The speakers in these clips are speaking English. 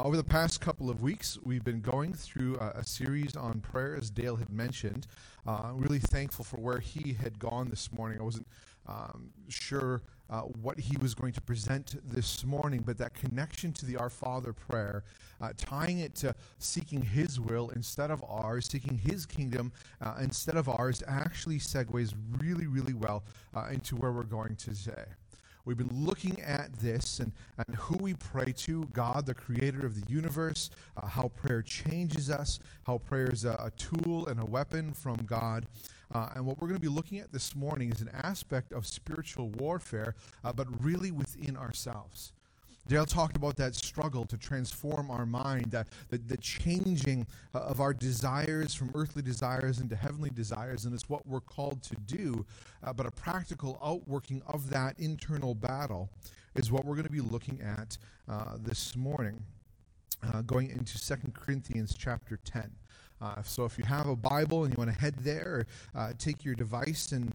Over the past couple of weeks, we've been going through a series on prayer, as Dale had mentioned. I'm really thankful for where he had gone this morning. I wasn't sure what he was going to present this morning, but that connection to the Our Father prayer, tying it to seeking his will instead of ours, seeking his kingdom instead of ours, actually segues really, really well into where we're going today. We've been looking at this and who we pray to, God, the creator of the universe, how prayer changes us, how prayer is a tool and a weapon from God. And what we're going to be looking at this morning is an aspect of spiritual warfare, but really within ourselves. Dale talked about that struggle to transform our mind, the changing of our desires from earthly desires into heavenly desires, and it's what we're called to do, but a practical outworking of that internal battle is what we're going to be looking at this morning, going into 2 Corinthians chapter 10. So if you have a Bible and you want to head there, take your device and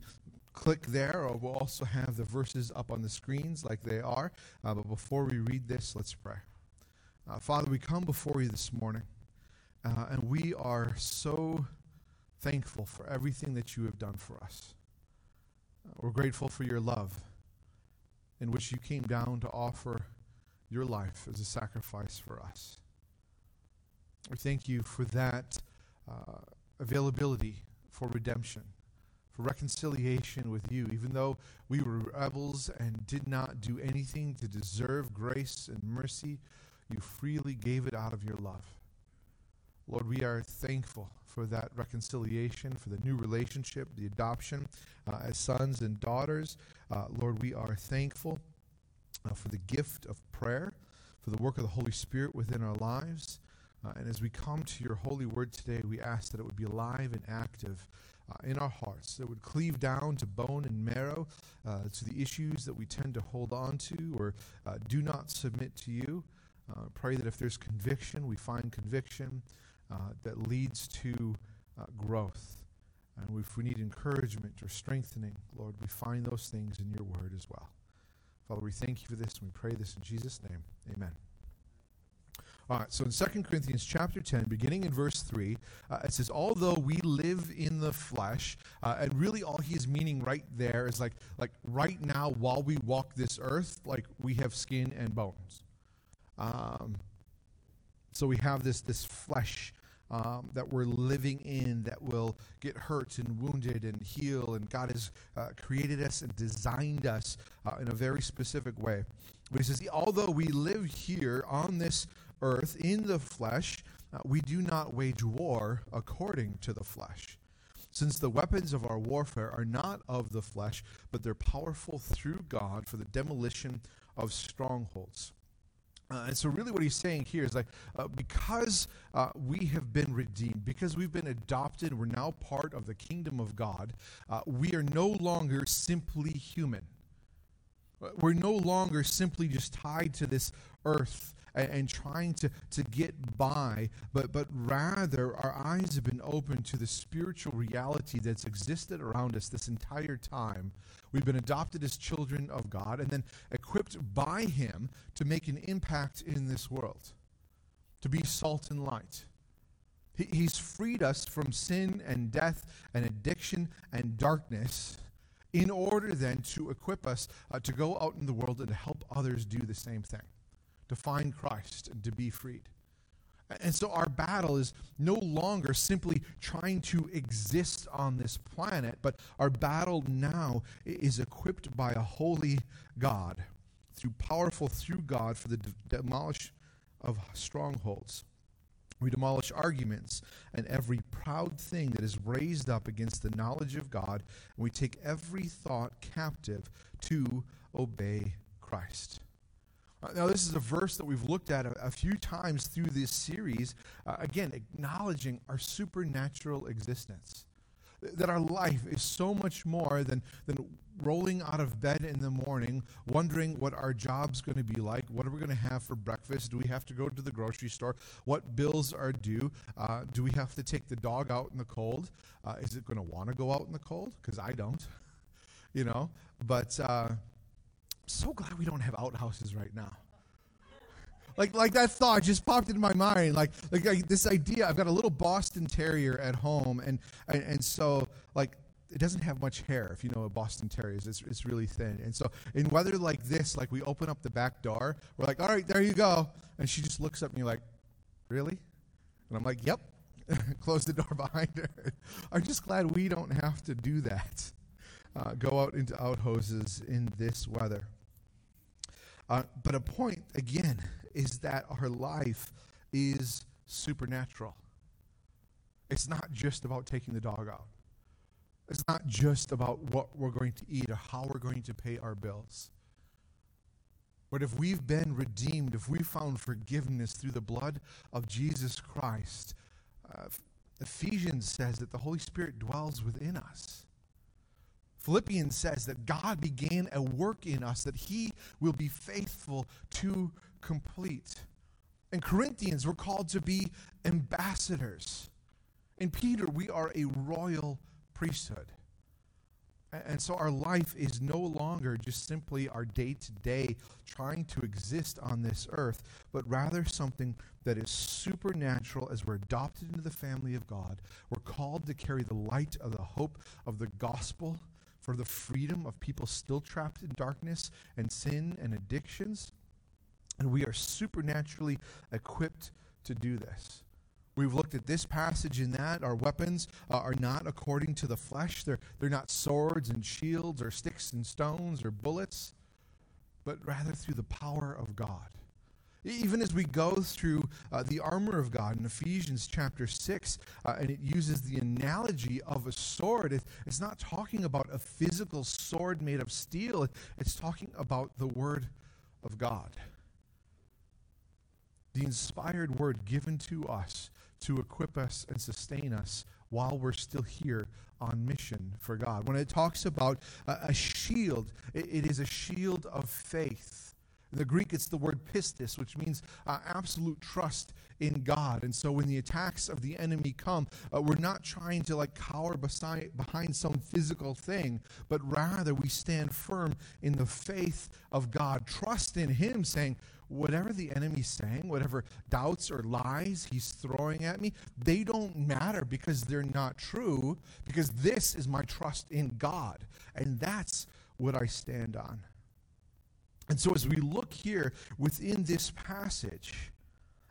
click there, or we'll also have the verses up on the screens like they are. But before we read this, let's pray. Father, we come before you this morning, and we are so thankful for everything that you have done for us. We're grateful for your love, in which you came down to offer your life as a sacrifice for us. We thank you for that availability for redemption, for reconciliation with you, even though we were rebels and did not do anything to deserve grace and mercy. You freely gave it out of your love. Lord, we are thankful for that reconciliation, for the new relationship, the adoption as sons and daughters. Lord, we are thankful for the gift of prayer, for the work of the Holy Spirit within our lives. And as we come to your holy word today, we ask that it would be alive and active in our hearts, that would cleave down to bone and marrow, to the issues that we tend to hold on to or do not submit to you. Pray that if there's conviction, we find conviction that leads to growth. And if we need encouragement or strengthening, Lord, we find those things in your word as well. Father, we thank you for this, and we pray this in Jesus' name. Amen. All right, so in 2 Corinthians chapter 10, beginning in verse 3, it says, although we live in the flesh, and really all he's meaning right there is like right now while we walk this earth, like we have skin and bones. So we have this flesh that we're living in that will get hurt and wounded and heal, and God has created us and designed us in a very specific way. But he says, although we live here on this earth in the flesh, we do not wage war according to the flesh, since the weapons of our warfare are not of the flesh, but they're powerful through God for the demolition of strongholds. And so really what he's saying here is because we have been redeemed, because we've been adopted, we're now part of the kingdom of God, we are no longer simply human. We're no longer simply just tied to this earth and trying to get by, but rather our eyes have been opened to the spiritual reality that's existed around us this entire time. We've been adopted as children of God and then equipped by him to make an impact in this world, to be salt and light. He's freed us from sin and death and addiction and darkness in order then to equip us to go out in the world and to help others do the same thing, to find Christ and to be freed. And so our battle is no longer simply trying to exist on this planet, but our battle now is equipped by a holy God, through God for the demolish of strongholds. We demolish arguments and every proud thing that is raised up against the knowledge of God, and we take every thought captive to obey Christ. Now, this is a verse that we've looked at a few times through this series, again, acknowledging our supernatural existence, that our life is so much more than rolling out of bed in the morning, wondering what our job's going to be like, what are we going to have for breakfast, do we have to go to the grocery store, what bills are due, do we have to take the dog out in the cold, is it going to want to go out in the cold, because I don't, but so glad we don't have outhouses right now. Like that thought just popped into my mind. Like this idea. I've got a little Boston Terrier at home, and so like it doesn't have much hair. If you know what Boston Terrier is, it's really thin. And so in weather like this, like we open up the back door, we're like, all right, there you go. And she just looks at me like, really? And I'm like, yep. Close the door behind her. I'm just glad we don't have to do that. Go out into outhouses in this weather. But a point, again, is that our life is supernatural. It's not just about taking the dog out. It's not just about what we're going to eat or how we're going to pay our bills. But if we've been redeemed, if we found forgiveness through the blood of Jesus Christ, Ephesians says that the Holy Spirit dwells within us. Philippians says that God began a work in us that he will be faithful to complete. In Corinthians, we're called to be ambassadors. In Peter, we are a royal priesthood. And so our life is no longer just simply our day-to-day trying to exist on this earth, but rather something that is supernatural as we're adopted into the family of God. We're called to carry the light of the hope of the gospel for the freedom of people still trapped in darkness and sin and addictions. And we are supernaturally equipped to do this. We've looked at this passage and that. Our weapons are not according to the flesh. They're not swords and shields or sticks and stones or bullets, but rather through the power of God. Even as we go through the armor of God in Ephesians chapter 6, and it uses the analogy of a sword, it's not talking about a physical sword made of steel. It's talking about the Word of God. The inspired Word given to us to equip us and sustain us while we're still here on mission for God. When it talks about a shield, it is a shield of faith. In the Greek, it's the word pistis, which means absolute trust in God. And so when the attacks of the enemy come, we're not trying to like cower behind some physical thing, but rather we stand firm in the faith of God, trust in him, saying, whatever the enemy's saying, whatever doubts or lies he's throwing at me, they don't matter because they're not true, because this is my trust in God, and that's what I stand on. And so as we look here within this passage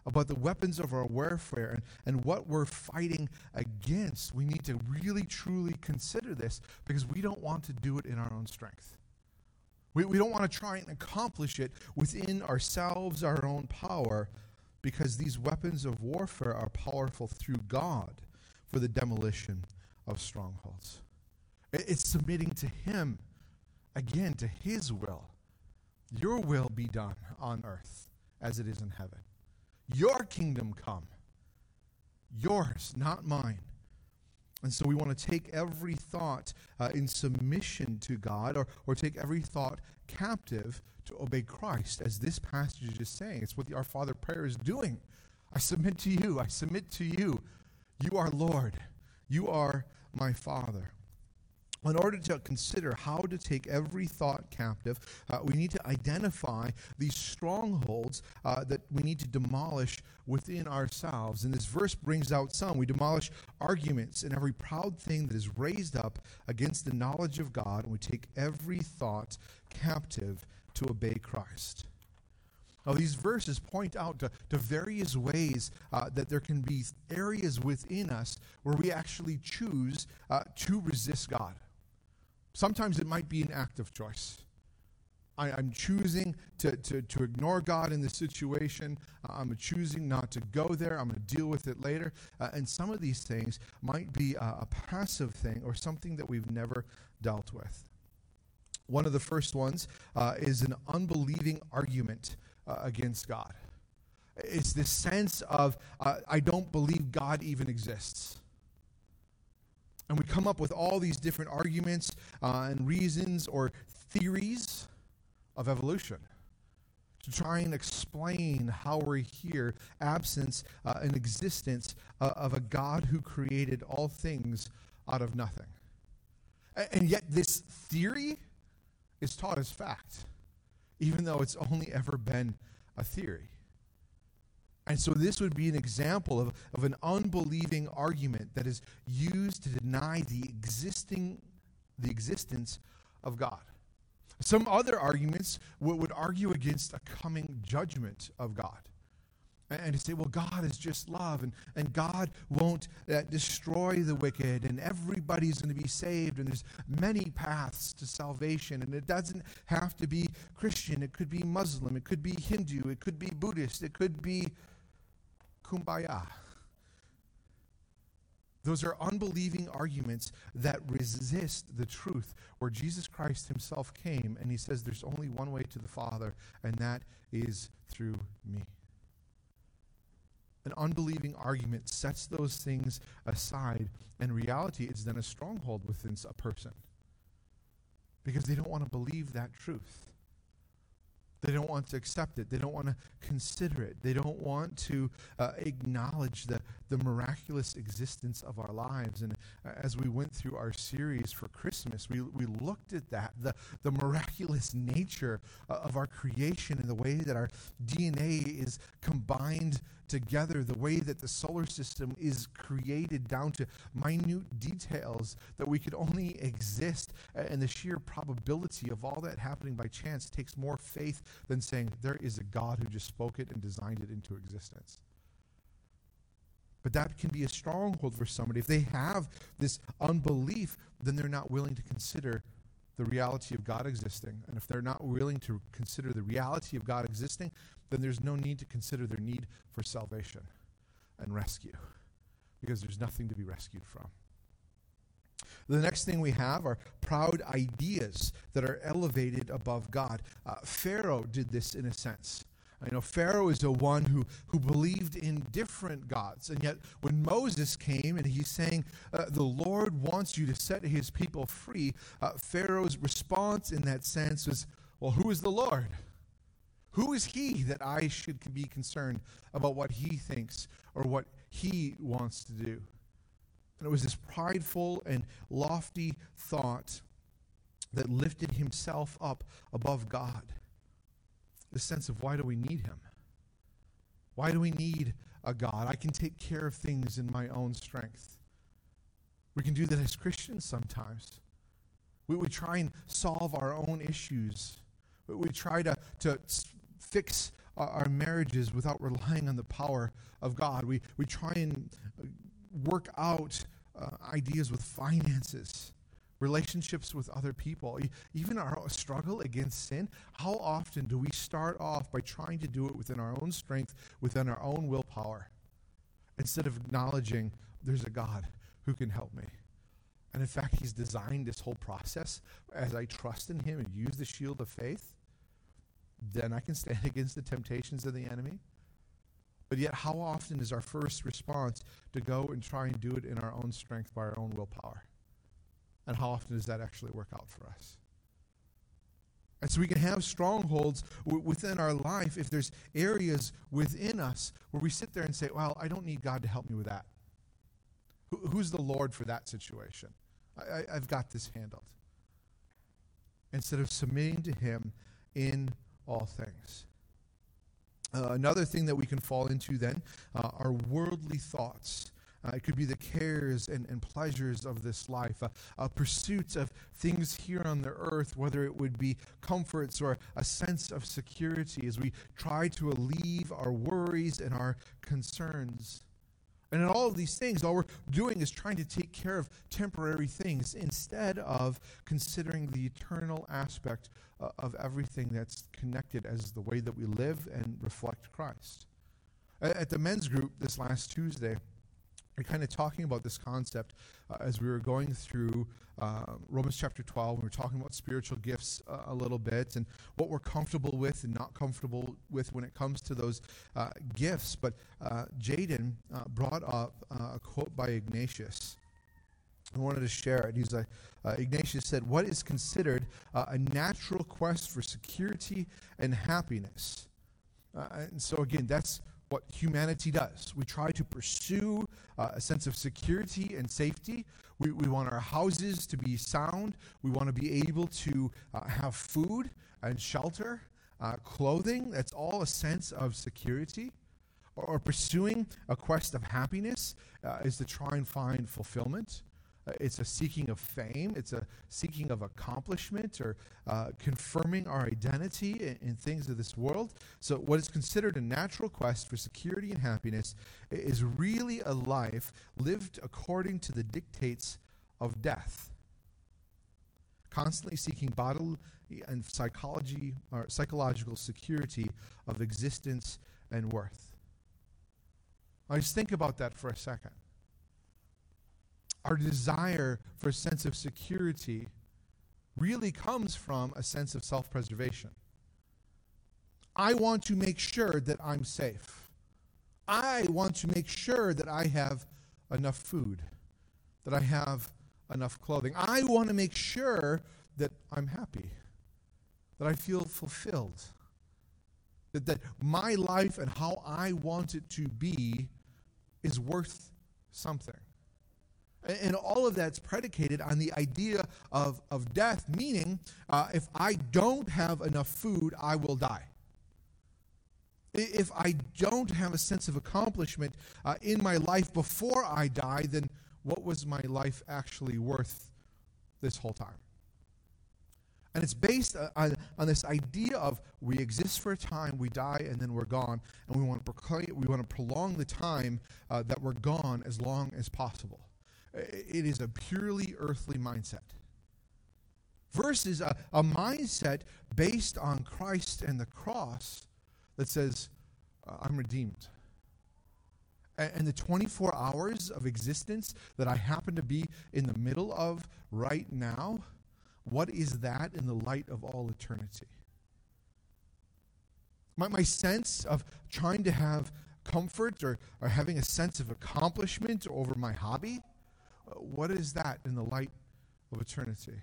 about the weapons of our warfare and what we're fighting against, we need to really, truly consider this because we don't want to do it in our own strength. We don't want to try and accomplish it within ourselves, our own power, because these weapons of warfare are powerful through God for the demolition of strongholds. It's submitting to him, again, to his will. Your will be done on earth as it is in heaven. Your kingdom come. Yours, not mine. And so we want to take every thought in submission to God or take every thought captive to obey Christ, as this passage is saying. It's what our Father prayer is doing. I submit to you. I submit to you. You are Lord. You are my Father. In order to consider how to take every thought captive, we need to identify these strongholds that we need to demolish within ourselves. And this verse brings out some. We demolish arguments and every proud thing that is raised up against the knowledge of God, and we take every thought captive to obey Christ. Now, these verses point out to various ways that there can be areas within us where we actually choose to resist God. Sometimes it might be an active choice. I'm choosing to ignore God in this situation. I'm choosing not to go there. I'm going to deal with it later. And some of these things might be a passive thing or something that we've never dealt with. One of the first ones is an unbelieving argument against God. It's this sense of, I don't believe God even exists. And we come up with all these different arguments and reasons or theories of evolution to try and explain how we're here, absence and existence of a God who created all things out of nothing. And yet this theory is taught as fact, even though it's only ever been a theory. And so this would be an example of an unbelieving argument that is used to deny the existence of God. Some other arguments would argue against a coming judgment of God. And to say, well, God is just love, and God won't destroy the wicked, and everybody's going to be saved, and there's many paths to salvation, and it doesn't have to be Christian. It could be Muslim. It could be Hindu. It could be Buddhist. It could be Kumbaya. Those are unbelieving arguments that resist the truth where Jesus Christ himself came, and he says there's only one way to the Father, and that is through me. An unbelieving argument sets those things aside, and reality is then a stronghold within a person because they don't want to believe that truth. They don't want to accept it. They don't want to consider it. They don't want to acknowledge the miraculous existence of our lives. And as we went through our series for Christmas, we looked at that, the miraculous nature of our creation and the way that our DNA is combined together, the way that the solar system is created down to minute details, that we could only exist, and the sheer probability of all that happening by chance takes more faith than saying there is a God who just spoke it and designed it into existence. But that can be a stronghold for somebody. If they have this unbelief, then they're not willing to consider the reality of God existing. And if they're not willing to consider the reality of God existing, then there's no need to consider their need for salvation and rescue, because there's nothing to be rescued from. The next thing we have are proud ideas that are elevated above God. Pharaoh did this in a sense. I know Pharaoh is the one who believed in different gods. And yet when Moses came and he's saying, the Lord wants you to set his people free, Pharaoh's response in that sense was, well, who is the Lord? Who is he that I should be concerned about what he thinks or what he wants to do? And it was this prideful and lofty thought that lifted himself up above God. The sense of, why do we need him? Why do we need a God? I can take care of things in my own strength. We can do that as Christians sometimes. We would try and solve our own issues. We try to fix our marriages without relying on the power of God. We try and work out ideas with finances, relationships with other people, even our struggle against sin. How often do we start off by trying to do it within our own strength, within our own willpower, instead of acknowledging there's a God who can help me? And in fact, he's designed this whole process. As I trust in him and use the shield of faith, then I can stand against the temptations of the enemy. But yet, how often is our first response to go and try and do it in our own strength by our own willpower? And how often does that actually work out for us? And so we can have strongholds within our life if there's areas within us where we sit there and say, well, I don't need God to help me with that. Who's the Lord for that situation? I've got this handled. Instead of submitting to him in all things. Another thing that we can fall into then are worldly thoughts. It could be the cares and pleasures of this life, pursuits of things here on the earth, whether it would be comforts or a sense of security as we try to alleviate our worries and our concerns. And in all of these things, all we're doing is trying to take care of temporary things instead of considering the eternal aspect of everything that's connected as the way that we live and reflect Christ. At the men's group this last Tuesday, we're kind of talking about this concept as we were going through Romans chapter 12. We were talking about spiritual gifts a little bit and what we're comfortable with and not comfortable with when it comes to those gifts. But Jaden brought up a quote by Ignatius. I wanted to share it. He's like, Ignatius said, "What is considered a natural quest for security and happiness?" And so again, that's what humanity does. We try to pursue a sense of security and safety. We want our houses to be sound. We want to be able to have food and shelter, clothing. That's all a sense of security. or pursuing a quest of happiness is to try and find fulfillment. It's a seeking of fame. It's a seeking of accomplishment or confirming our identity in things of this world. So what is considered a natural quest for security and happiness is really a life lived according to the dictates of death. Constantly seeking bodily and psychological security of existence and worth. Now just think about that for a second. Our desire for a sense of security really comes from a sense of self-preservation. I want to make sure that I'm safe. I want to make sure that I have enough food, that I have enough clothing. I want to make sure that I'm happy, that I feel fulfilled, that my life and how I want it to be is worth something. And all of that's predicated on the idea of death, meaning if I don't have enough food, I will die. If I don't have a sense of accomplishment in my life before I die, then what was my life actually worth this whole time? And it's based on this idea of we exist for a time, we die, and then we're gone, and we want to prolong the time that we're gone as long as possible. It is a purely earthly mindset versus a mindset based on Christ and the cross that says, I'm redeemed. And the 24 hours of existence that I happen to be in the middle of right now, what is that in the light of all eternity? My sense of trying to have comfort or having a sense of accomplishment over my hobby, what is that in the light of eternity?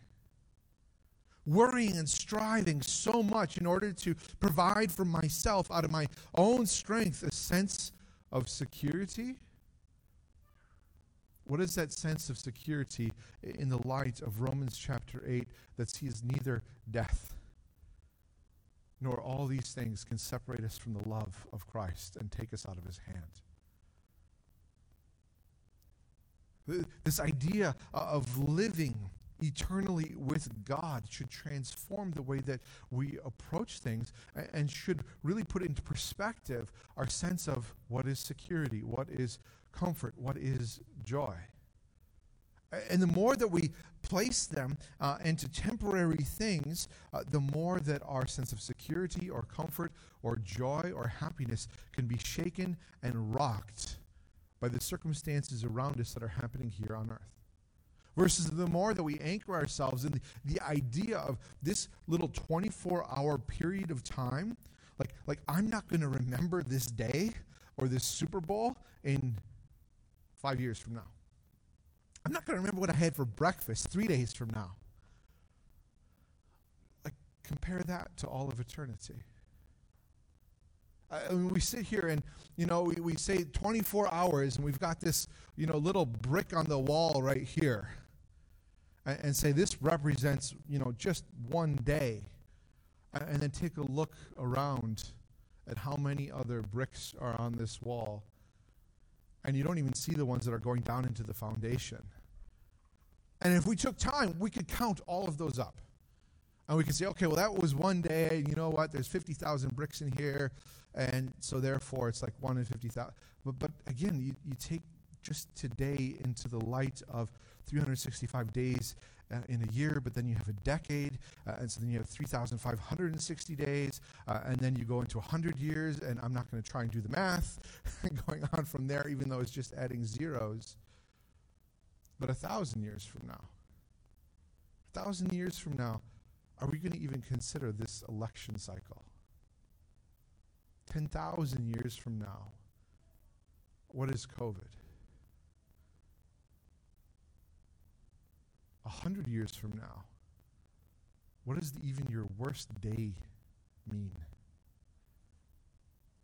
Worrying and striving so much in order to provide for myself out of my own strength a sense of security? What is that sense of security in the light of Romans chapter 8 that sees neither death nor all these things can separate us from the love of Christ and take us out of his hand? This idea of living eternally with God should transform the way that we approach things and should really put into perspective our sense of what is security, what is comfort, what is joy. And the more that we place them into temporary things, the more that our sense of security or comfort or joy or happiness can be shaken and rocked by the circumstances around us that are happening here on earth. Versus the more that we anchor ourselves in the idea of this little 24-hour period of time, like I'm not going to remember this day or this Super Bowl in 5 years from now. I'm not going to remember what I had for breakfast 3 days from now. Like, compare that to all of eternity. I mean, we sit here and, you know, we say 24 hours and we've got this, you know, little brick on the wall right here and say this represents, you know, just one day. And then take a look around at how many other bricks are on this wall. And you don't even see the ones that are going down into the foundation. And if we took time, we could count all of those up. And we can say, okay, well, that was one day. You know what? There's 50,000 bricks in here. And so, therefore, it's like 1 in 50,000. But again, you take just today into the light of 365 days in a year, but then you have a decade, and so then you have 3,560 days, and then you go into 100 years, and I'm not going to try and do the math going on from there, even though it's just adding zeros. But 1,000 years from now, 1,000 years from now, are we going to even consider this election cycle? 10,000 years from now, what is COVID? 100 years from now, what does even your worst day mean?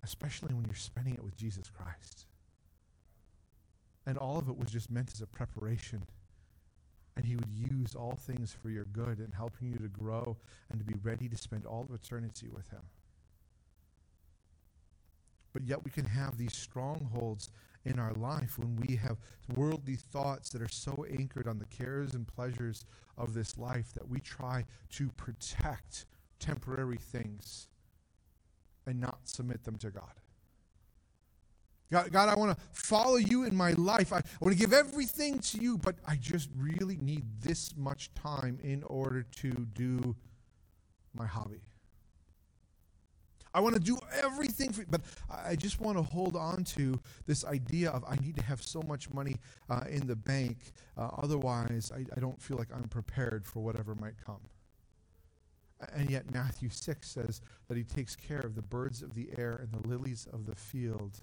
Especially when you're spending it with Jesus Christ. And all of it was just meant as a preparation. And he would use all things for your good and helping you to grow and to be ready to spend all of eternity with him. But yet we can have these strongholds in our life when we have worldly thoughts that are so anchored on the cares and pleasures of this life that we try to protect temporary things and not submit them to God. God, I want to follow you in my life. I want to give everything to you, but I just really need this much time in order to do my hobby. I want to do everything for you, but I just want to hold on to this idea of I need to have so much money in the bank. Otherwise, I don't feel like I'm prepared for whatever might come. And yet Matthew 6 says that he takes care of the birds of the air and the lilies of the field.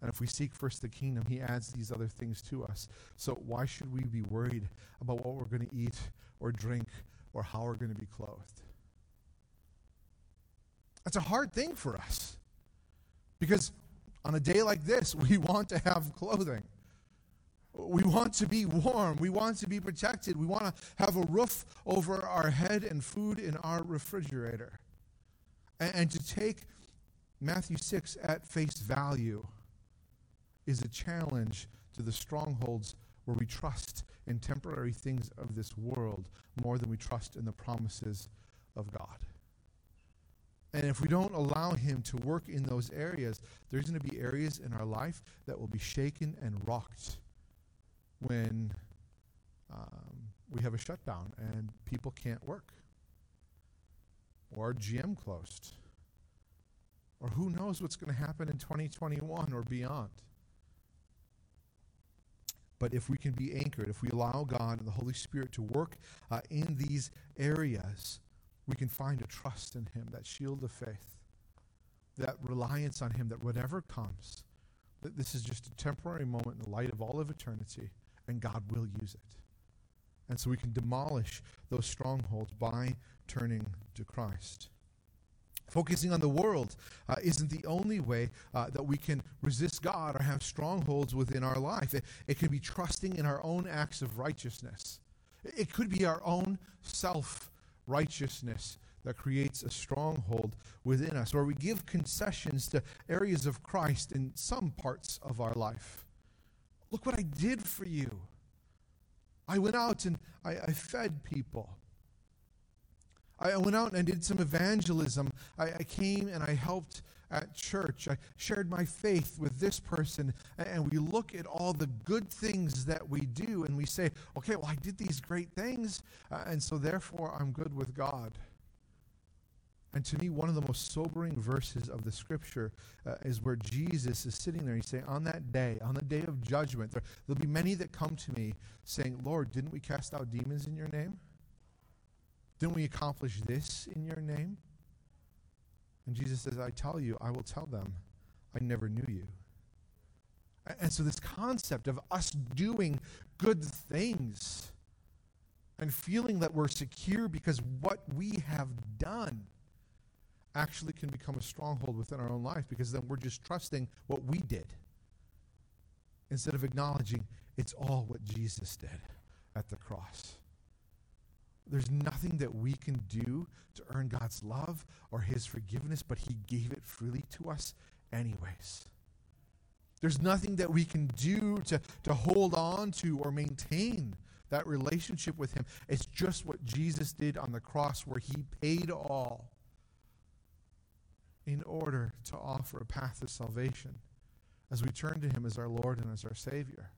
And if we seek first the kingdom, he adds these other things to us. So why should we be worried about what we're going to eat or drink or how we're going to be clothed? That's a hard thing for us because on a day like this, we want to have clothing. We want to be warm. We want to be protected. We want to have a roof over our head and food in our refrigerator. And to take Matthew 6 at face value is a challenge to the strongholds where we trust in temporary things of this world more than we trust in the promises of God. And if we don't allow him to work in those areas, there's going to be areas in our life that will be shaken and rocked when we have a shutdown and people can't work or our gym closed or who knows what's going to happen in 2021 or beyond. But if we can be anchored, if we allow God and the Holy Spirit to work in these areas, we can find a trust in him, that shield of faith, that reliance on him, that whatever comes, that this is just a temporary moment in the light of all of eternity, and God will use it. And so we can demolish those strongholds by turning to Christ. Focusing on the world isn't the only way that we can resist God or have strongholds within our life. It could be trusting in our own acts of righteousness. It could be our own self-righteousness that creates a stronghold within us, or we give concessions to areas of Christ in some parts of our life. Look what I did for you. I went out and I fed people. I went out and I did some evangelism. I came and I helped at church. I shared my faith with this person. And we look at all the good things that we do and we say, okay, well, I did these great things, and so therefore I'm good with God. And to me, one of the most sobering verses of the Scripture is where Jesus is sitting there. He's saying, on the day of judgment, there'll be many that come to me saying, Lord, didn't we cast out demons in your name? Didn't we accomplish this in your name? And Jesus says, I tell you, I will tell them, I never knew you. And so this concept of us doing good things and feeling that we're secure because what we have done actually can become a stronghold within our own life because then we're just trusting what we did instead of acknowledging it's all what Jesus did at the cross. There's nothing that we can do to earn God's love or his forgiveness, but he gave it freely to us anyways. There's nothing that we can do to hold on to or maintain that relationship with him. It's just what Jesus did on the cross where he paid all in order to offer a path of salvation as we turn to him as our Lord and as our Savior.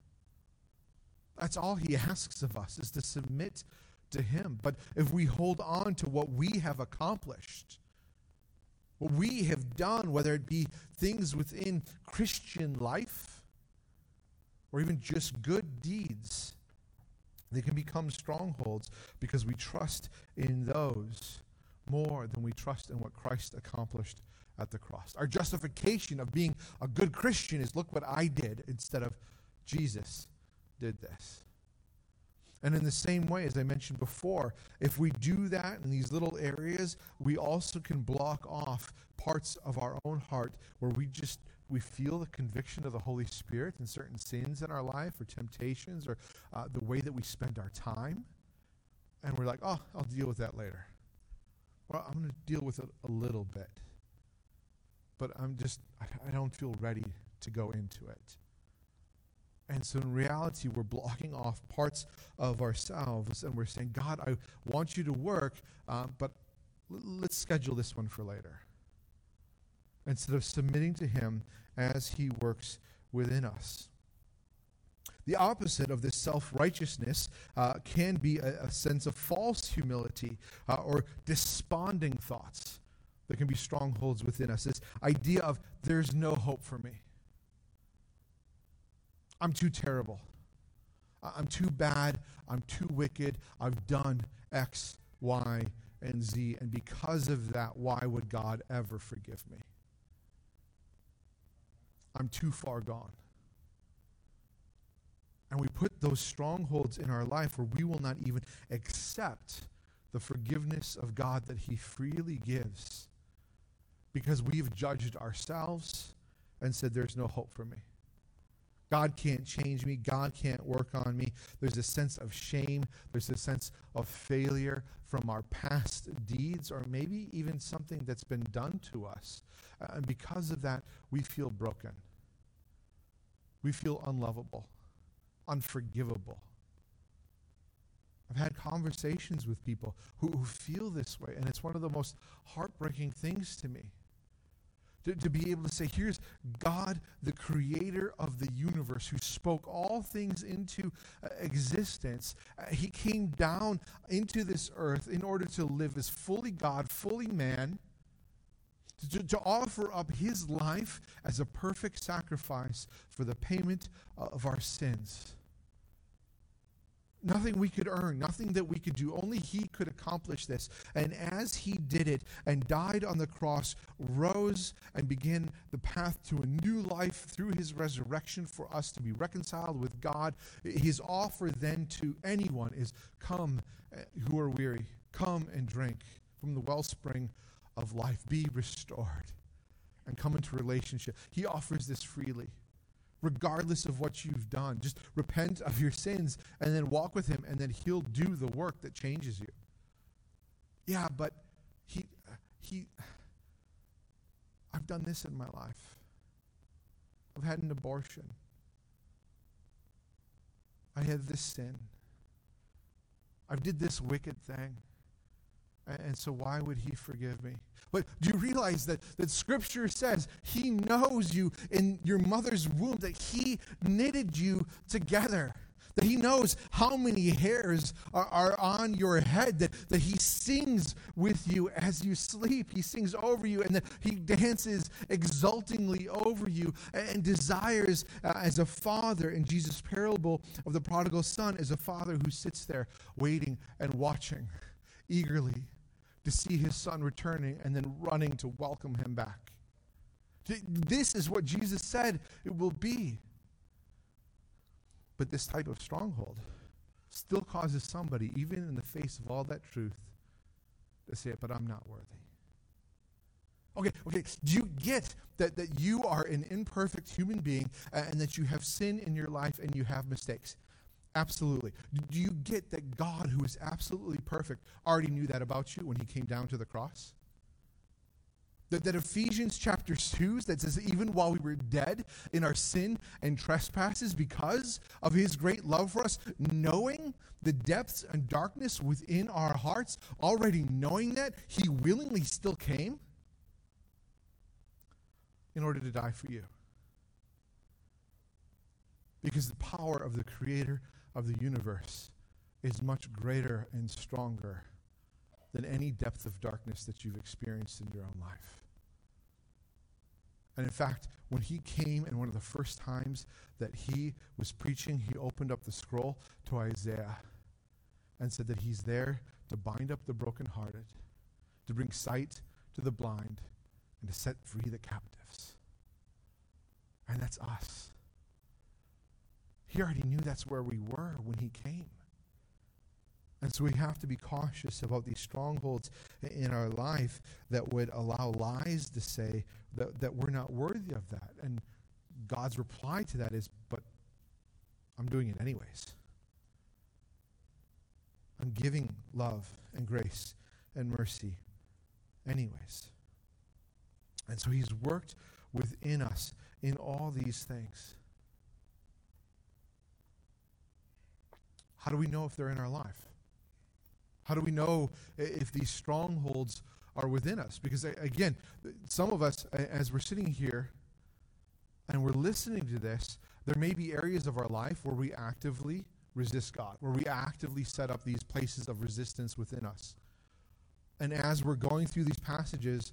That's all he asks of us is to submit to him. But if we hold on to what we have accomplished, what we have done, whether it be things within Christian life or even just good deeds, they can become strongholds because we trust in those more than we trust in what Christ accomplished at the cross. Our justification of being a good Christian is, look what I did instead of Jesus did this. And in the same way, as I mentioned before, if we do that in these little areas, we also can block off parts of our own heart where we feel the conviction of the Holy Spirit in certain sins in our life or temptations or the way that we spend our time. And we're like, oh, I'll deal with that later. Well, I'm going to deal with it a little bit. but I don't feel ready to go into it. And so in reality, we're blocking off parts of ourselves, and we're saying, God, I want you to work, but let's schedule this one for later. Instead of submitting to him as he works within us. The opposite of this self-righteousness can be a sense of false humility or desponding thoughts that can be strongholds within us. This idea of there's no hope for me. I'm too terrible. I'm too bad. I'm too wicked. I've done X, Y, and Z. And because of that, why would God ever forgive me? I'm too far gone. And we put those strongholds in our life where we will not even accept the forgiveness of God that he freely gives because we've judged ourselves and said, there's no hope for me. God can't change me. God can't work on me. There's a sense of shame. There's a sense of failure from our past deeds or maybe even something that's been done to us. And because of that, we feel broken. We feel unlovable, unforgivable. I've had conversations with people who feel this way, and it's one of the most heartbreaking things to me. To be able to say, here's God, the creator of the universe, who spoke all things into existence. He came down into this earth in order to live as fully God, fully man, to offer up his life as a perfect sacrifice for the payment of our sins. Nothing we could earn, nothing that we could do. Only he could accomplish this. And as he did it and died on the cross, rose and began the path to a new life through his resurrection for us to be reconciled with God, his offer then to anyone is, come who are weary, come and drink from the wellspring of life. Be restored and come into relationship. He offers this freely. Regardless of what you've done, just repent of your sins and then walk with him, and then he'll do the work that changes you. Yeah, but I've done this in my life. I've had an abortion. I had this sin. I did this wicked thing. And so why would he forgive me? But do you realize that Scripture says he knows you in your mother's womb, that he knitted you together, that he knows how many hairs are on your head, that he sings with you as you sleep. He sings over you, and that he dances exultingly over you and desires as a father in Jesus' parable of the prodigal son, as a father who sits there waiting and watching eagerly to see his son returning and then running to welcome him back. This is what Jesus said it will be. But this type of stronghold still causes somebody, even in the face of all that truth, to say, but I'm not worthy. Okay, do you get that you are an imperfect human being and that you have sin in your life and you have mistakes? Absolutely. Do you get that God, who is absolutely perfect, already knew that about you when he came down to the cross? That Ephesians chapter 2 that says, even while we were dead in our sin and trespasses, because of his great love for us, knowing the depths and darkness within our hearts, already knowing that, he willingly still came in order to die for you. Because the power of the creator of the universe is much greater and stronger than any depth of darkness that you've experienced in your own life. And in fact, when he came, and one of the first times that he was preaching, he opened up the scroll to Isaiah and said that he's there to bind up the brokenhearted, to bring sight to the blind, and to set free the captives. And that's us. He already knew that's where we were when he came. And so we have to be cautious about these strongholds in our life that would allow lies to say that we're not worthy of that. And God's reply to that is, but I'm doing it anyways. I'm giving love and grace and mercy anyways. And so he's worked within us in all these things. How do we know if they're in our life? How do we know if these strongholds are within us? Because again, some of us, as we're sitting here and we're listening to this, there may be areas of our life where we actively resist God, where we actively set up these places of resistance within us. And as we're going through these passages,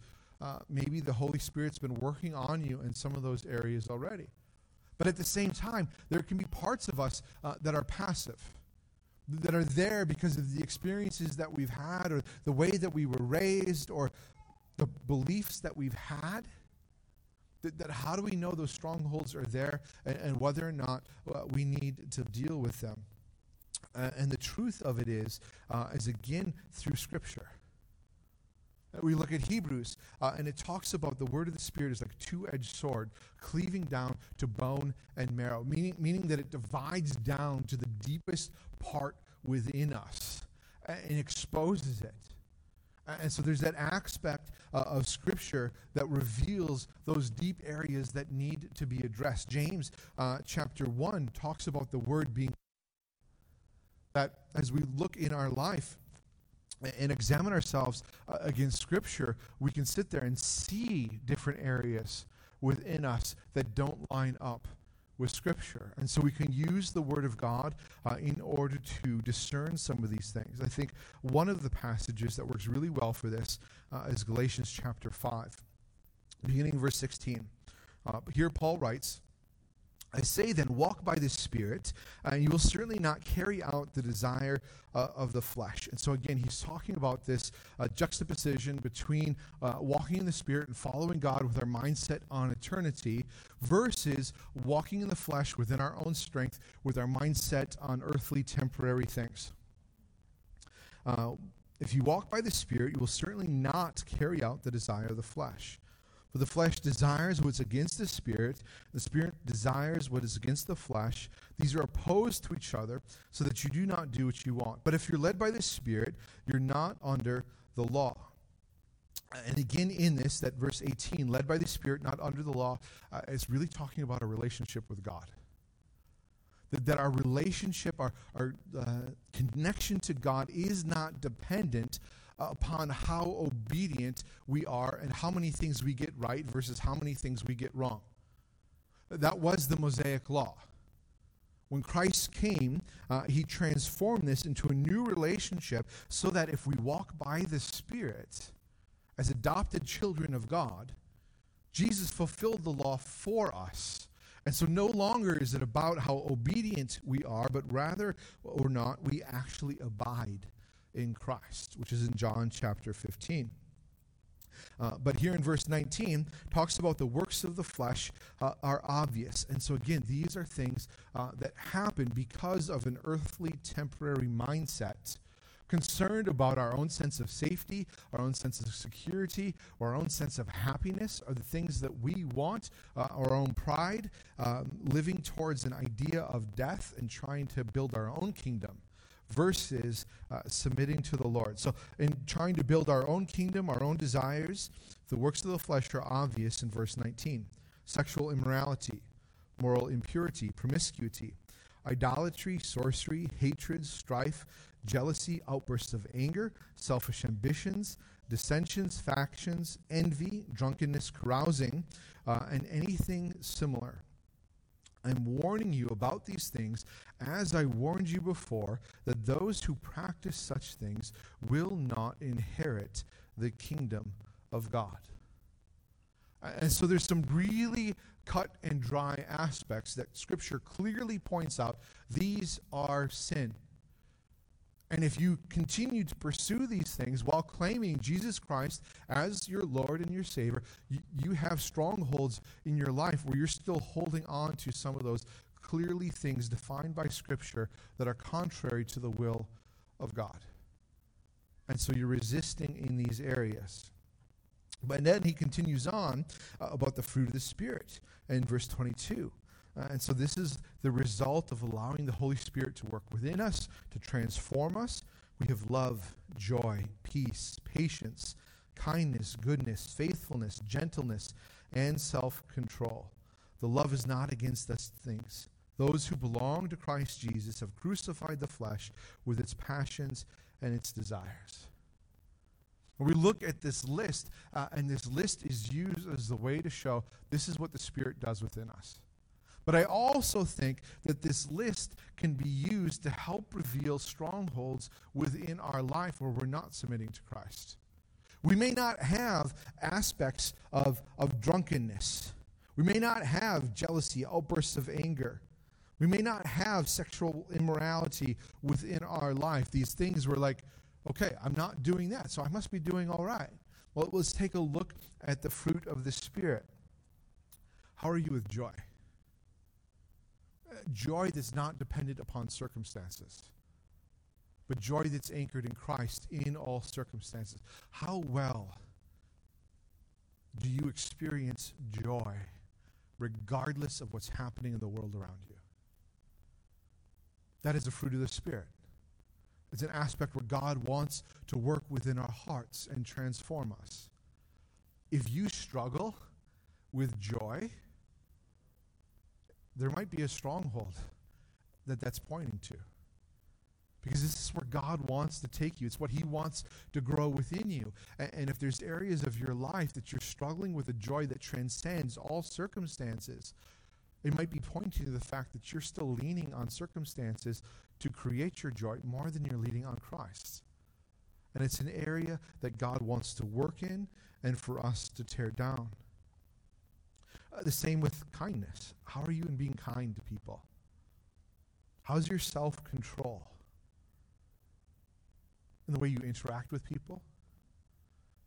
maybe the Holy Spirit's been working on you in some of those areas already. But at the same time, there can be parts of us that are passive, that are there because of the experiences that we've had or the way that we were raised or the beliefs that we've had. That how do we know those strongholds are there and whether or not we need to deal with them? And the truth of it is again through Scripture. We look at Hebrews, and it talks about the word of the Spirit is like a two-edged sword, cleaving down to bone and marrow, meaning that it divides down to the deepest part within us and exposes it. And so there's that aspect of Scripture that reveals those deep areas that need to be addressed. James chapter 1 talks about the word being that as we look in our life and examine ourselves against Scripture, we can sit there and see different areas within us that don't line up with Scripture. And so we can use the Word of God in order to discern some of these things. I think one of the passages that works really well for this is Galatians chapter 5, beginning verse 16. Here Paul writes, I say then, walk by the Spirit, and you will certainly not carry out the desire of the flesh. And so again, he's talking about this juxtaposition between walking in the Spirit and following God with our mindset on eternity versus walking in the flesh within our own strength with our mindset on earthly temporary things. If you walk by the Spirit, you will certainly not carry out the desire of the flesh. For the flesh desires what's against the Spirit, the Spirit desires what is against the flesh. These are opposed to each other, so that you do not do what you want. But if you're led by the Spirit, you're not under the law. And again, in this, that verse 18, led by the Spirit, not under the law, is really talking about a relationship with God. That our relationship, our connection to God is not dependent upon how obedient we are and how many things we get right versus how many things we get wrong. That was the Mosaic law. When Christ came, he transformed this into a new relationship so that if we walk by the Spirit as adopted children of God, Jesus fulfilled the law for us. And so no longer is it about how obedient we are, but rather or not we actually abide in Christ, which is in John chapter 15. But here in verse 19, talks about the works of the flesh are obvious. And so again, these are things that happen because of an earthly temporary mindset, concerned about our own sense of safety, our own sense of security, our own sense of happiness, or the things that we want, our own pride, living towards an idea of death and trying to build our own kingdom. Versus submitting to the Lord. So in trying to build our own kingdom, our own desires, the works of the flesh are obvious in verse 19. Sexual immorality, moral impurity, promiscuity, idolatry, sorcery, hatred, strife, jealousy, outbursts of anger, selfish ambitions, dissensions, factions, envy, drunkenness, carousing, and anything similar. I'm warning you about these things, as I warned you before, that those who practice such things will not inherit the kingdom of God. And so there's some really cut and dry aspects that Scripture clearly points out. These are sin. And if you continue to pursue these things while claiming Jesus Christ as your Lord and your Savior, you have strongholds in your life where you're still holding on to some of those clearly things defined by Scripture that are contrary to the will of God. And so you're resisting in these areas. But then he continues on about the fruit of the Spirit in verse 22. And so this is the result of allowing the Holy Spirit to work within us, to transform us. We have love, joy, peace, patience, kindness, goodness, faithfulness, gentleness, and self-control. The love is not against such things. Those who belong to Christ Jesus have crucified the flesh with its passions and its desires. When we look at this list, and this list is used as the way to show this is what the Spirit does within us. But I also think that this list can be used to help reveal strongholds within our life where we're not submitting to Christ. We may not have aspects of drunkenness. We may not have jealousy, outbursts of anger. We may not have sexual immorality within our life. These things were like, okay, I'm not doing that, so I must be doing all right. Well, let's take a look at the fruit of the Spirit. How are you with joy? Joy that's not dependent upon circumstances, but joy that's anchored in Christ in all circumstances. How well do you experience joy regardless of what's happening in the world around you? That is the fruit of the Spirit. It's an aspect where God wants to work within our hearts and transform us. If you struggle with joy, there might be a stronghold that's pointing to. Because this is where God wants to take you. It's what he wants to grow within you. And if there's areas of your life that you're struggling with a joy that transcends all circumstances, it might be pointing to the fact that you're still leaning on circumstances to create your joy more than you're leaning on Christ. And it's an area that God wants to work in and for us to tear down. The same with kindness. How are you in being kind to people? How's your self-control? In the way you interact with people?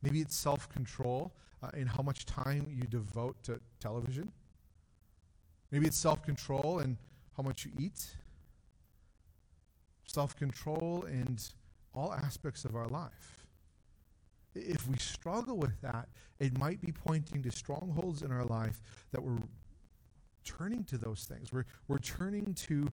Maybe it's self-control in how much time you devote to television. Maybe it's self-control in how much you eat. Self-control in all aspects of our life. If we struggle with that, it might be pointing to strongholds in our life that we're turning to those things. We're turning to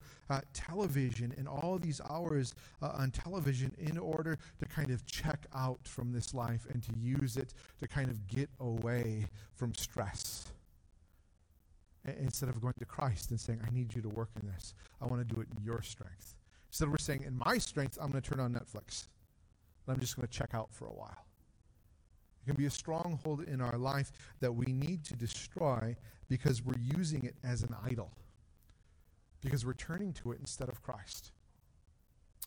television and all these hours on television in order to kind of check out from this life and to use it to kind of get away from stress. Instead of going to Christ and saying, I need you to work in this. I want to do it in your strength. Instead we're saying, in my strength, I'm going to turn on Netflix. And I'm just going to check out for a while. It can be a stronghold in our life that we need to destroy because we're using it as an idol, because we're turning to it instead of Christ.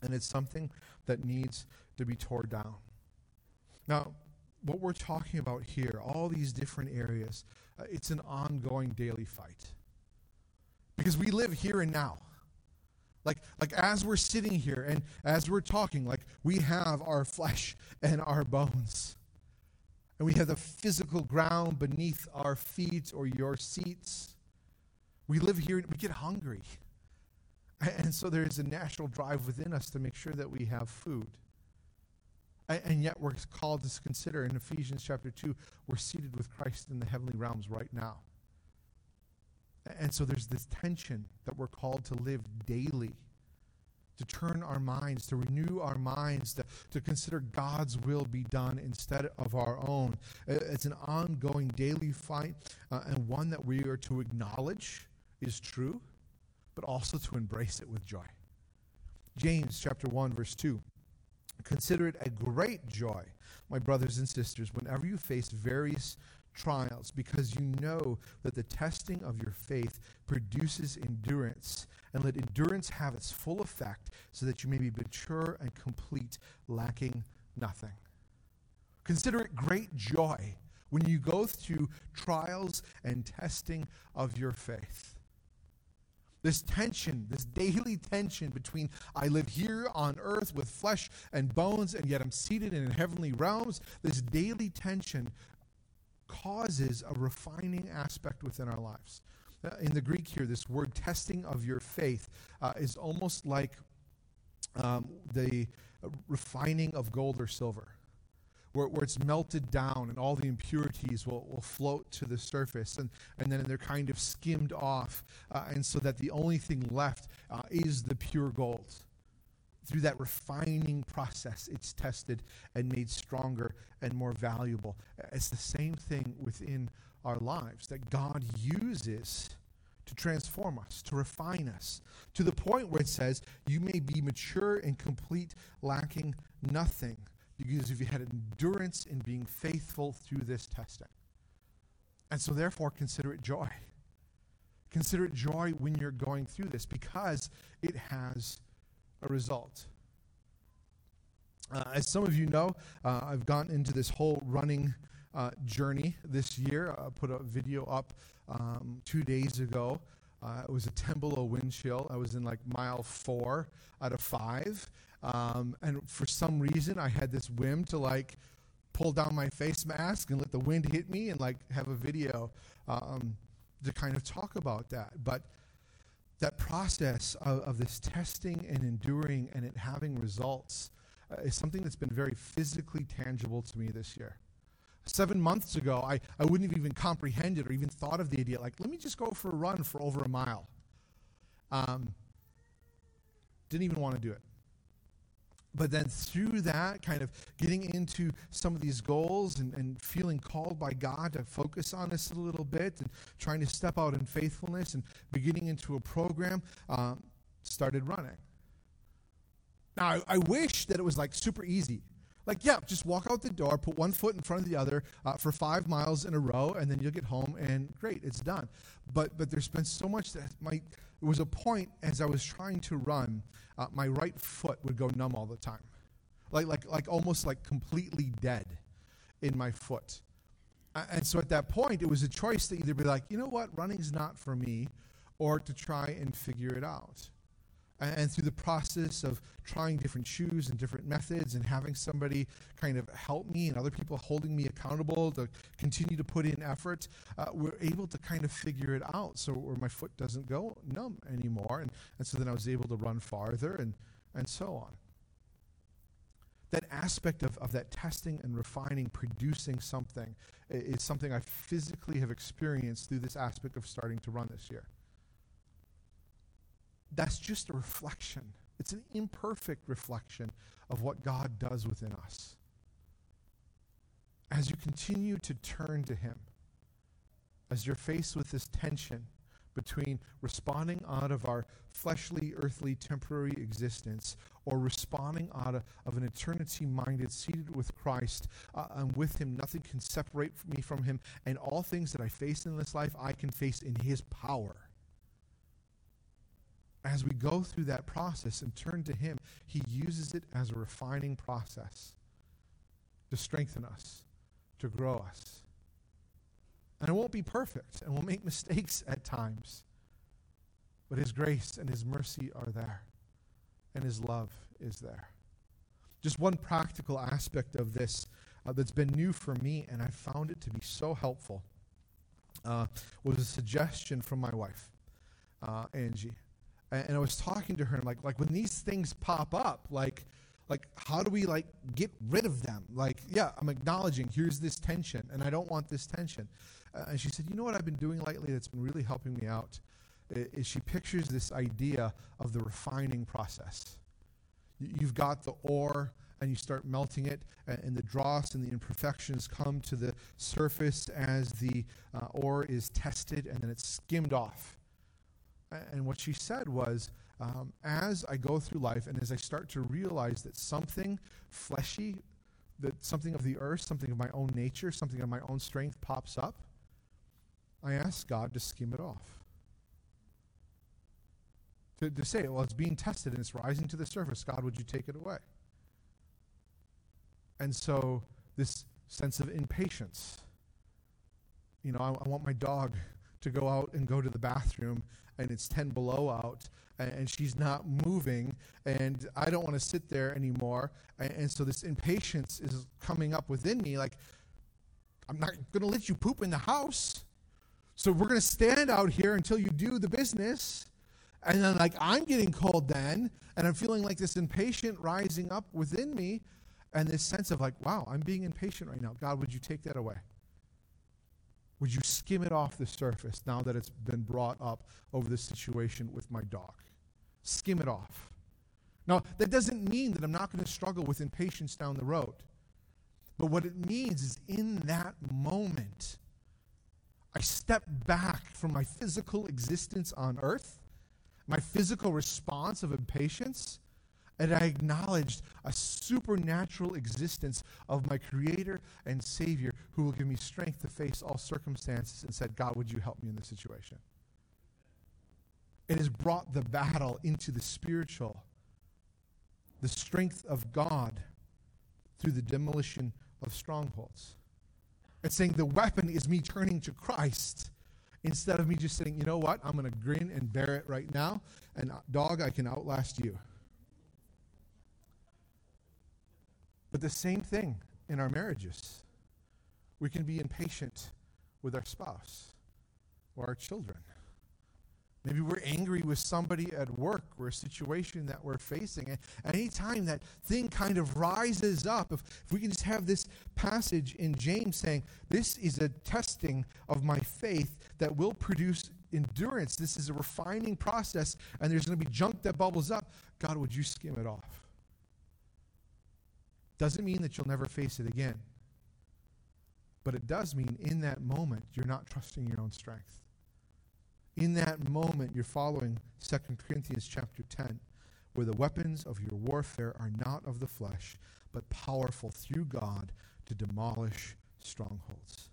And it's something that needs to be torn down. Now, what we're talking about here, all these different areas, it's an ongoing daily fight because we live here and now. Like as we're sitting here and as we're talking, like we have our flesh and our bones. And we have the physical ground beneath our feet or your seats. We live here and we get hungry. And so there is a natural drive within us to make sure that we have food. And yet we're called to consider in Ephesians chapter 2, we're seated with Christ in the heavenly realms right now. And so there's this tension that we're called to live daily, to turn our minds, to renew our minds, to consider God's will be done instead of our own. It's an ongoing daily fight, and one that we are to acknowledge is true, but also to embrace it with joy. James chapter 1, verse 2. Consider it a great joy, my brothers and sisters, whenever you face various trials, because you know that the testing of your faith produces endurance, and let endurance have its full effect so that you may be mature and complete, lacking nothing. Consider it great joy when you go through trials and testing of your faith. This tension, this daily tension between I live here on earth with flesh and bones, and yet I'm seated in heavenly realms, this daily tension causes a refining aspect within our lives. In the Greek here, this word testing of your faith is almost like the refining of gold or silver, where it's melted down and all the impurities will float to the surface, and then they're kind of skimmed off, and so that the only thing left is the pure gold. Through that refining process, it's tested and made stronger and more valuable. It's the same thing within our lives that God uses to transform us, to refine us, to the point where it says, you may be mature and complete, lacking nothing, because if you had endurance in being faithful through this testing. And so therefore, consider it joy. Consider it joy when you're going through this, because it has a result. As some of you know, I've gone into this whole running journey this year. I put a video up 2 days ago. It was a 10-below wind chill. I was in like mile 4 out of 5. And for some reason, I had this whim to like pull down my face mask and let the wind hit me and like have a video to kind of talk about that. But that process of this testing and enduring and it having results is something that's been very physically tangible to me this year. 7 months ago, I wouldn't have even comprehended or even thought of the idea, like, let me just go for a run for over a mile. Didn't even want to do it. But then through that, kind of getting into some of these goals and feeling called by God to focus on this a little bit and trying to step out in faithfulness and beginning into a program, started running. Now, I wish that it was like super easy. Like, yeah, just walk out the door, put one foot in front of the other for 5 miles in a row, and then you'll get home, and great, it's done. But there's been so much that there was a point as I was trying to run, my right foot would go numb all the time, like almost like completely dead in my foot. And so at that point, it was a choice to either be like, you know what, running's not for me, or to try and figure it out. And through the process of trying different shoes and different methods and having somebody kind of help me and other people holding me accountable to continue to put in effort, we're able to kind of figure it out so where my foot doesn't go numb anymore. And so then I was able to run farther and so on. That aspect of that testing and refining, producing something, is something I physically have experienced through this aspect of starting to run this year. That's just a reflection. It's an imperfect reflection of what God does within us. As you continue to turn to Him, as you're faced with this tension between responding out of our fleshly, earthly, temporary existence or responding out of an eternity-minded, seated with Christ, I'm with Him, nothing can separate me from Him, and all things that I face in this life, I can face in His power. As we go through that process and turn to Him, He uses it as a refining process to strengthen us, to grow us. And it won't be perfect, and we'll make mistakes at times. But His grace and His mercy are there, and His love is there. Just one practical aspect of this that's been new for me, and I found it to be so helpful, was a suggestion from my wife, Angie. And I was talking to her, and I'm like, when these things pop up, like how do we get rid of them? I'm acknowledging here's this tension, and I don't want this tension. And she said, you know what I've been doing lately that's been really helping me out is she pictures this idea of the refining process. You've got the ore, and you start melting it, and the dross and the imperfections come to the surface as the ore is tested, and then it's skimmed off. And what she said was, as I go through life and as I start to realize that something fleshy, that something of the earth, something of my own nature, something of my own strength pops up, I ask God to skim it off. To say, well, it's being tested and it's rising to the surface. God, would you take it away? And so this sense of impatience, I want my dog to go out and go to the bathroom, and it's 10 below out, and she's not moving, and I don't want to sit there anymore, and so this impatience is coming up within me, like, I'm not going to let you poop in the house, so we're going to stand out here until you do the business, and then, I'm getting cold then, and I'm feeling like this impatience rising up within me, and this sense of, wow, I'm being impatient right now. God, would you take that away? Would you skim it off the surface now that it's been brought up over this situation with my dog? Skim it off. Now, that doesn't mean that I'm not going to struggle with impatience down the road. But what it means is in that moment, I step back from my physical existence on earth, my physical response of impatience, and I acknowledged a supernatural existence of my Creator and Savior who will give me strength to face all circumstances, and said, God, would you help me in this situation? It has brought the battle into the spiritual, the strength of God through the demolition of strongholds. It's saying the weapon is me turning to Christ instead of me just saying, you know what, I'm going to grin and bear it right now, and dog, I can outlast you. But the same thing in our marriages. We can be impatient with our spouse or our children. Maybe we're angry with somebody at work or a situation that we're facing. And any time that thing kind of rises up, if we can just have this passage in James saying, this is a testing of my faith that will produce endurance. This is a refining process, and there's going to be junk that bubbles up. God, would you skim it off? Doesn't mean that you'll never face it again. But it does mean in that moment, you're not trusting your own strength. In that moment, you're following 2 Corinthians chapter 10, where the weapons of your warfare are not of the flesh, but powerful through God to demolish strongholds,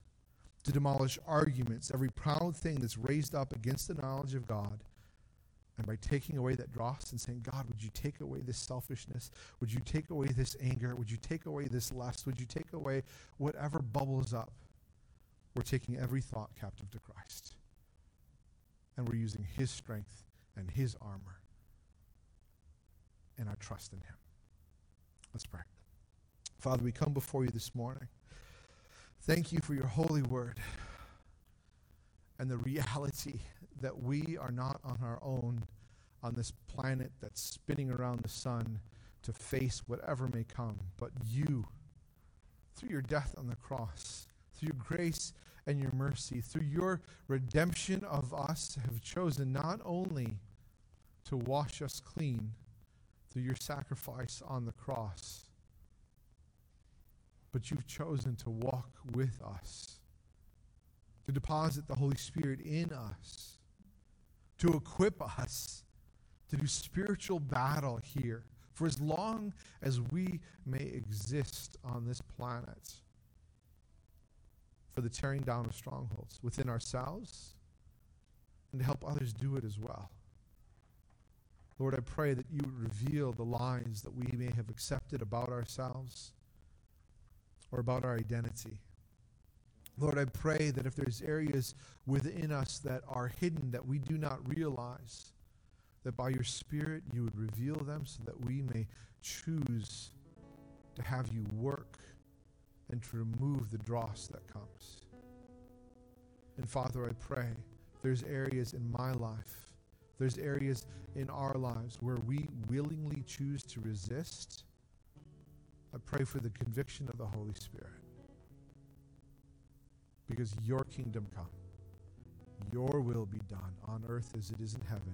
to demolish arguments, every proud thing that's raised up against the knowledge of God. And by taking away that dross and saying, God, would you take away this selfishness? Would you take away this anger? Would you take away this lust? Would you take away whatever bubbles up? We're taking every thought captive to Christ. And we're using his strength and his armor and our trust in him. Let's pray. Father, we come before you this morning. Thank you for your holy word and the reality that we are not on our own on this planet that's spinning around the sun to face whatever may come, but you, through your death on the cross, through your grace and your mercy, through your redemption of us, have chosen not only to wash us clean through your sacrifice on the cross, but you've chosen to walk with us, to deposit the Holy Spirit in us, to equip us to do spiritual battle here for as long as we may exist on this planet, for the tearing down of strongholds within ourselves, and to help others do it as well. Lord, I pray that you would reveal the lies that we may have accepted about ourselves or about our identity. Lord, I pray that if there's areas within us that are hidden that we do not realize, that by your Spirit you would reveal them so that we may choose to have you work and to remove the dross that comes. And Father, I pray there's areas in my life, there's areas in our lives where we willingly choose to resist. I pray for the conviction of the Holy Spirit. Because your kingdom come, your will be done on earth as it is in heaven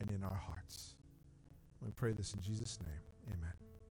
and in our hearts. We pray this in Jesus' name, amen.